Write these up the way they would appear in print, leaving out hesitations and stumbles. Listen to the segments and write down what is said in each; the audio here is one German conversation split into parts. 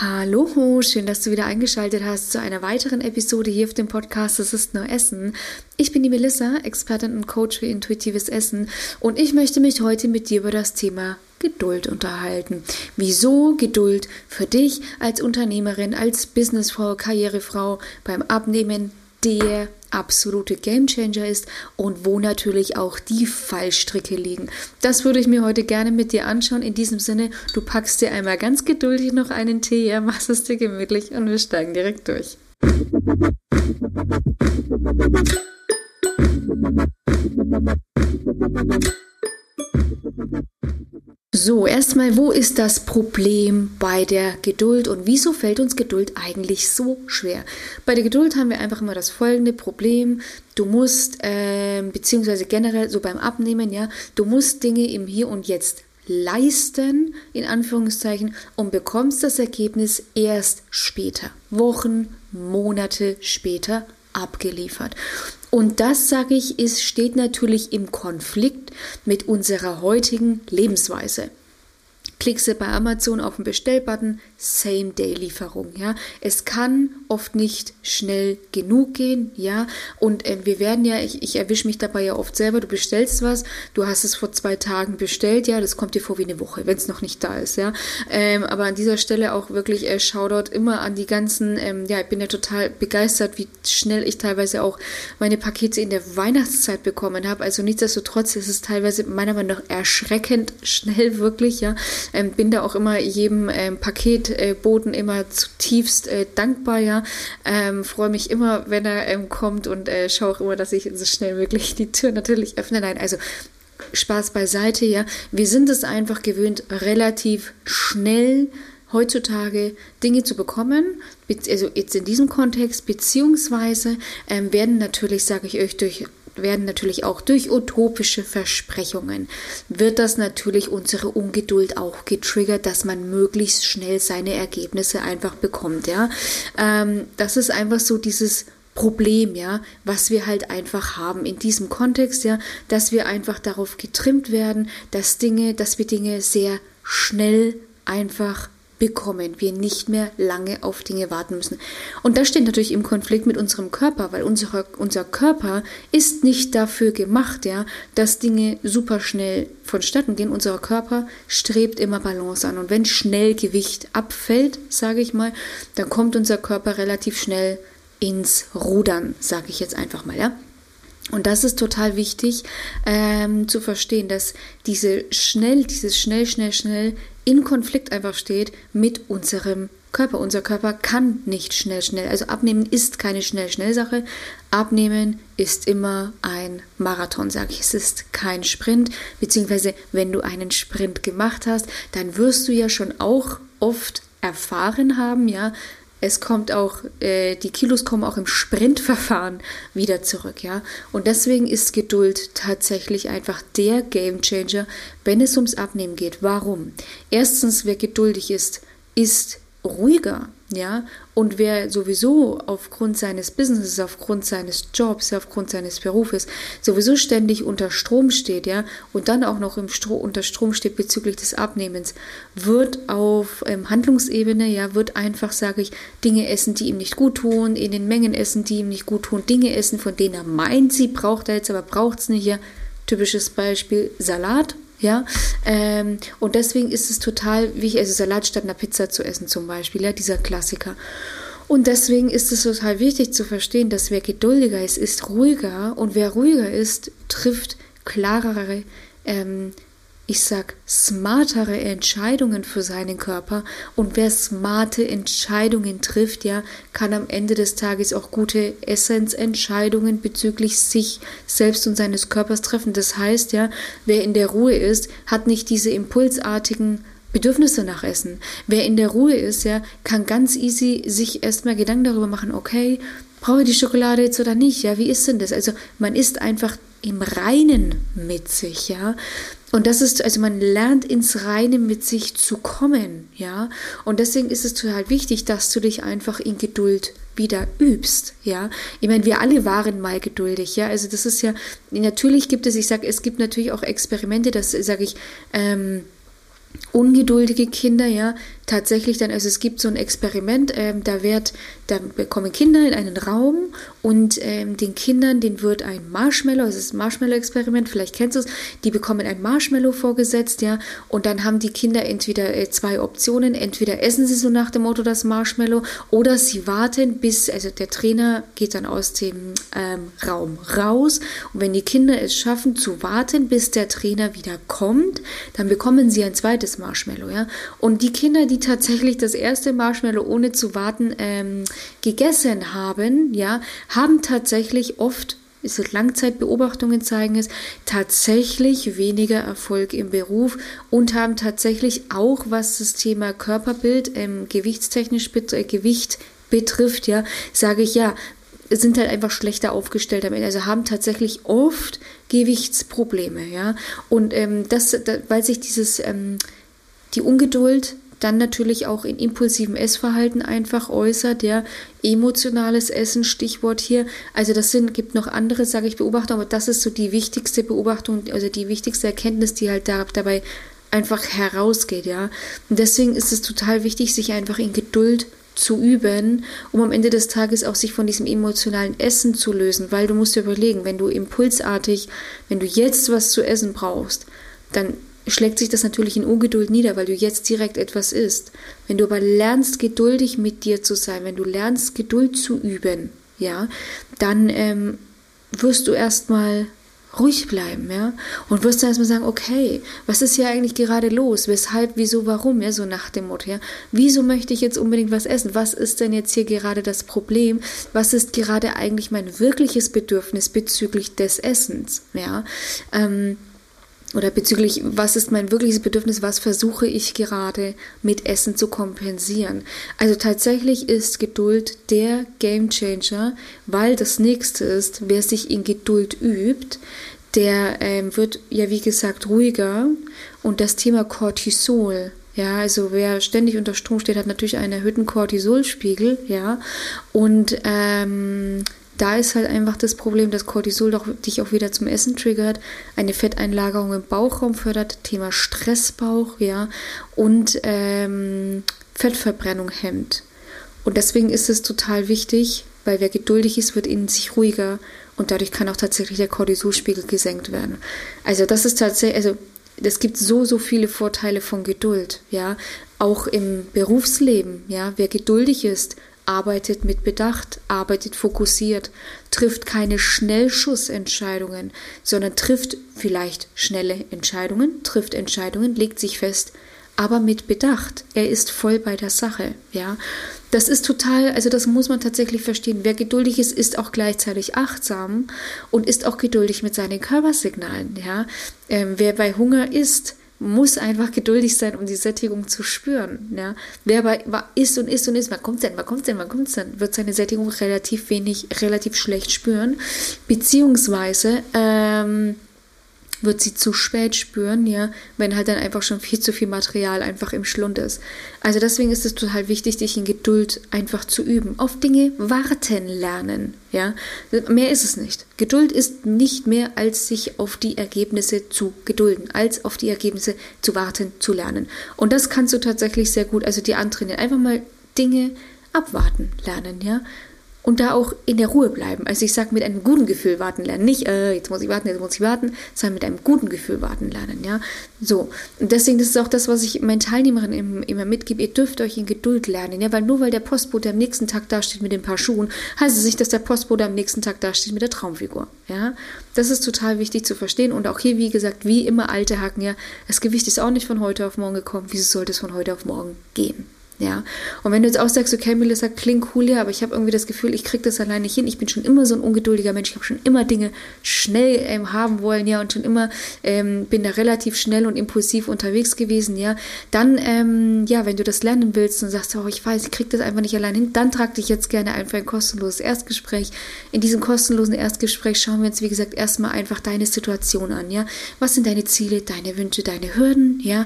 Hallo, schön, dass du wieder eingeschaltet hast zu einer weiteren Episode hier auf dem Podcast Das ist nur Essen. Ich bin die Melissa, Expertin und Coach für intuitives Essen und ich möchte mich heute mit dir über das Thema Geduld unterhalten. Wieso Geduld für dich als Unternehmerin, als Businessfrau, Karrierefrau beim Abnehmen der absolute Gamechanger ist und wo natürlich auch die Fallstricke liegen. Das würde ich mir heute gerne mit dir anschauen. In diesem Sinne, du packst dir einmal ganz geduldig noch einen Tee, ja, machst es dir gemütlich und wir steigen direkt durch. So, erstmal, wo ist das Problem bei der Geduld und wieso fällt uns Geduld eigentlich so schwer? Bei der Geduld haben wir einfach immer das folgende Problem. Du musst, beziehungsweise generell so beim Abnehmen, ja, du musst Dinge im Hier und Jetzt leisten, in Anführungszeichen, und bekommst das Ergebnis erst später, Wochen, Monate später abgeliefert. Und das, sage ich, steht natürlich im Konflikt mit unserer heutigen Lebensweise. Klickst du bei Amazon auf den Bestellbutton, Same-Day-Lieferung, ja. Es kann oft nicht schnell genug gehen, ja. Und wir werden ja, ich erwische mich dabei ja oft selber, du bestellst was, du hast es vor 2 Tagen bestellt, ja, das kommt dir vor wie eine Woche, wenn es noch nicht da ist, ja. Aber an dieser Stelle auch wirklich Shoutout immer an die ganzen, ich bin ja total begeistert, wie schnell ich teilweise auch meine Pakete in der Weihnachtszeit bekommen habe. Also nichtsdestotrotz ist es teilweise meiner Meinung nach erschreckend schnell wirklich, ja. Bin da auch immer jedem Paketboten immer zutiefst dankbar, ja. Freue mich immer, wenn er kommt und schaue auch immer, dass ich so schnell möglich die Tür natürlich öffne. Nein, also Spaß beiseite, ja. Wir sind es einfach gewöhnt, relativ schnell heutzutage Dinge zu bekommen, also jetzt in diesem Kontext, beziehungsweise werden natürlich auch durch utopische Versprechungen wird das natürlich unsere Ungeduld auch getriggert, dass man möglichst schnell seine Ergebnisse einfach bekommt, ja. Das ist einfach so dieses Problem, ja, was wir halt einfach haben in diesem Kontext, ja, dass wir einfach darauf getrimmt werden, dass wir Dinge sehr schnell einfach bekommen, wir nicht mehr lange auf Dinge warten müssen. Und das steht natürlich im Konflikt mit unserem Körper, weil unser Körper ist nicht dafür gemacht, ja, dass Dinge super schnell vonstatten gehen. Unser Körper strebt immer Balance an. Und wenn schnell Gewicht abfällt, sage ich mal, dann kommt unser Körper relativ schnell ins Rudern, sage ich jetzt einfach mal, ja. Und das ist total wichtig zu verstehen, dass dieses schnell in Konflikt einfach steht mit unserem Körper. Unser Körper kann nicht schnell. Also Abnehmen ist keine Schnell-Sache. Abnehmen ist immer ein Marathon, sage ich. Es ist kein Sprint, beziehungsweise wenn du einen Sprint gemacht hast, dann wirst du ja schon auch oft erfahren haben, ja, es kommt auch, die Kilos kommen auch im Sprintverfahren wieder zurück, ja. Und deswegen ist Geduld tatsächlich einfach der Gamechanger, wenn es ums Abnehmen geht. Warum? Erstens, wer geduldig ist, ist ruhiger, ja. Und wer sowieso aufgrund seines Businesses, aufgrund seines Jobs, aufgrund seines Berufes sowieso ständig unter Strom steht, ja, und dann auch noch unter Strom steht bezüglich des Abnehmens, wird auf Handlungsebene, ja, wird einfach, sage ich, Dinge essen, die ihm nicht gut tun, in den Mengen essen, die ihm nicht gut tun, Dinge essen, von denen er meint, sie braucht er jetzt, aber braucht es nicht, ja. Typisches Beispiel, Salat. Ja, und deswegen ist es total wichtig, also Salat statt einer Pizza zu essen zum Beispiel, ja, dieser Klassiker. Und deswegen ist es total wichtig zu verstehen, dass wer geduldiger ist, ist ruhiger und wer ruhiger ist, trifft klarere, smartere Entscheidungen für seinen Körper und wer smarte Entscheidungen trifft, ja, kann am Ende des Tages auch gute Essensentscheidungen bezüglich sich selbst und seines Körpers treffen. Das heißt, ja, wer in der Ruhe ist, hat nicht diese impulsartigen Bedürfnisse nach Essen. Wer in der Ruhe ist, ja, kann ganz easy sich erstmal Gedanken darüber machen, okay, brauche ich die Schokolade jetzt oder nicht, ja, wie ist denn das? Also man ist einfach im Reinen mit sich, ja, und das ist, also man lernt ins Reine mit sich zu kommen, ja, und deswegen ist es total wichtig, dass du dich einfach in Geduld wieder übst, ja. Ich meine, wir alle waren mal geduldig, ja, also das ist ja, natürlich gibt es, es gibt natürlich auch Experimente, das sage ich, ungeduldige Kinder, ja, tatsächlich dann, also es gibt so ein Experiment, da bekommen Kinder in einen Raum und den Kindern, denen wird ein Marshmallow, es ist ein Marshmallow-Experiment, vielleicht kennst du es, die bekommen ein Marshmallow vorgesetzt, ja, und dann haben die Kinder entweder zwei Optionen, entweder essen sie so nach dem Motto das Marshmallow oder sie warten bis, also der Trainer geht dann aus dem Raum raus und wenn die Kinder es schaffen zu warten, bis der Trainer wieder kommt, dann bekommen sie ein zweites Marshmallow, ja, und die Kinder, die tatsächlich das erste Marshmallow ohne zu warten gegessen haben, ja, haben tatsächlich oft, ist Langzeitbeobachtungen zeigen es, tatsächlich weniger Erfolg im Beruf und haben tatsächlich auch, was das Thema Körperbild, gewichtstechnisch Gewicht betrifft, ja, sage ich ja, sind halt einfach schlechter aufgestellt am Ende, also haben tatsächlich oft Gewichtsprobleme, ja, und weil sich die Ungeduld dann natürlich auch in impulsivem Essverhalten einfach äußert, ja, emotionales Essen, Stichwort hier, also das gibt noch andere, sage ich, Beobachtungen, aber das ist so die wichtigste Beobachtung, also die wichtigste Erkenntnis, die halt dabei einfach herausgeht, ja, und deswegen ist es total wichtig, sich einfach in Geduld zu üben, um am Ende des Tages auch sich von diesem emotionalen Essen zu lösen, weil du musst dir überlegen, wenn du jetzt was zu essen brauchst, dann schlägt sich das natürlich in Ungeduld nieder, weil du jetzt direkt etwas isst. Wenn du aber lernst, geduldig mit dir zu sein, wenn du lernst, Geduld zu üben, ja, dann wirst du erstmal ruhig bleiben, ja, und wirst dann erstmal sagen, okay, was ist hier eigentlich gerade los, weshalb, wieso, warum, ja, so nach dem Motto, ja, wieso möchte ich jetzt unbedingt was essen, was ist denn jetzt hier gerade das Problem, was ist gerade eigentlich mein wirkliches Bedürfnis bezüglich des Essens, ja, oder bezüglich, was ist mein wirkliches Bedürfnis, was versuche ich gerade mit Essen zu kompensieren. Also tatsächlich ist Geduld der Gamechanger, weil das Nächste ist, wer sich in Geduld übt, der wird ja wie gesagt ruhiger und das Thema Cortisol, ja, also wer ständig unter Strom steht, hat natürlich einen erhöhten Cortisolspiegel, ja, und da ist halt einfach das Problem, dass Cortisol dich auch wieder zum Essen triggert, eine Fetteinlagerung im Bauchraum fördert, Thema Stressbauch, ja, und Fettverbrennung hemmt. Und deswegen ist es total wichtig, weil wer geduldig ist, wird in sich ruhiger und dadurch kann auch tatsächlich der Cortisolspiegel gesenkt werden. Also das ist tatsächlich, also es gibt so, so viele Vorteile von Geduld, ja, auch im Berufsleben, ja, wer geduldig ist, arbeitet mit Bedacht, arbeitet fokussiert, trifft keine Schnellschussentscheidungen, sondern trifft vielleicht schnelle Entscheidungen, trifft Entscheidungen, legt sich fest, aber mit Bedacht. Er ist voll bei der Sache, ja. Das ist total, also das muss man tatsächlich verstehen. Wer geduldig ist, ist auch gleichzeitig achtsam und ist auch geduldig mit seinen Körpersignalen, ja. Wer bei Hunger isst, muss einfach geduldig sein, um die Sättigung zu spüren. Ja. Wer aber isst und isst und isst, wann kommt's denn, wird seine Sättigung relativ schlecht spüren, beziehungsweise wird sie zu spät spüren, ja, wenn halt dann einfach schon viel zu viel Material einfach im Schlund ist. Also deswegen ist es total wichtig, dich in Geduld einfach zu üben. Auf Dinge warten lernen, ja. Mehr ist es nicht. Geduld ist nicht mehr, als sich auf die Ergebnisse zu gedulden, als auf die Ergebnisse zu warten, zu lernen. Und das kannst du tatsächlich sehr gut, also dir antrainieren. Einfach mal Dinge abwarten lernen, ja. Und da auch in der Ruhe bleiben. Also ich sage, mit einem guten Gefühl warten lernen. Nicht, jetzt muss ich warten, sondern mit einem guten Gefühl warten lernen, ja. So, und deswegen, das ist auch das, was ich meinen Teilnehmerinnen immer mitgebe. Ihr dürft euch in Geduld lernen, ja. Weil nur weil der Postbote am nächsten Tag dasteht mit den paar Schuhen, heißt es nicht, dass der Postbote am nächsten Tag dasteht mit der Traumfigur, ja. Das ist total wichtig zu verstehen. Und auch hier, wie gesagt, wie immer alte Haken, ja. Das Gewicht ist auch nicht von heute auf morgen gekommen. Wieso sollte es von heute auf morgen gehen? Ja, und wenn du jetzt auch sagst, okay, Melisa, klingt cool, ja, aber ich habe irgendwie das Gefühl, ich kriege das alleine nicht hin, ich bin schon immer so ein ungeduldiger Mensch, ich habe schon immer Dinge schnell haben wollen, ja, und schon immer bin da relativ schnell und impulsiv unterwegs gewesen, ja, dann, ja, wenn du das lernen willst und sagst, oh, ich weiß, ich kriege das einfach nicht alleine hin, dann trag dich jetzt gerne ein für ein kostenloses Erstgespräch. In diesem kostenlosen Erstgespräch schauen wir uns, wie gesagt, erstmal einfach deine Situation an, ja, was sind deine Ziele, deine Wünsche, deine Hürden, ja,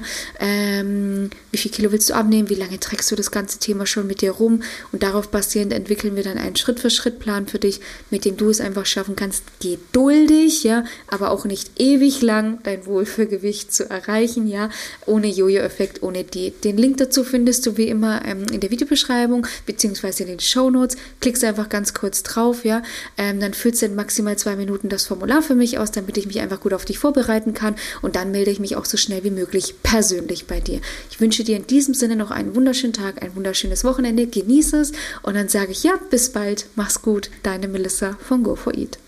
wie viel Kilo willst du abnehmen, wie lange trägst trägst du das ganze Thema schon mit dir rum und darauf basierend entwickeln wir dann einen Schritt-für-Schritt-Plan für dich, mit dem du es einfach schaffen kannst, geduldig, ja, aber auch nicht ewig lang dein Wohlfühlgewicht zu erreichen, ja, ohne Jojo-Effekt, ohne Diät. Den Link dazu findest du wie immer in der Videobeschreibung beziehungsweise in den Shownotes. Klickst einfach ganz kurz drauf, ja, dann füllst du in maximal 2 Minuten das Formular für mich aus, damit ich mich einfach gut auf dich vorbereiten kann und dann melde ich mich auch so schnell wie möglich persönlich bei dir. Ich wünsche dir in diesem Sinne noch einen wunderschönen Tag, ein wunderschönes Wochenende, genieße es und dann sage ich ja, bis bald, mach's gut, deine Melissa von Go for eat.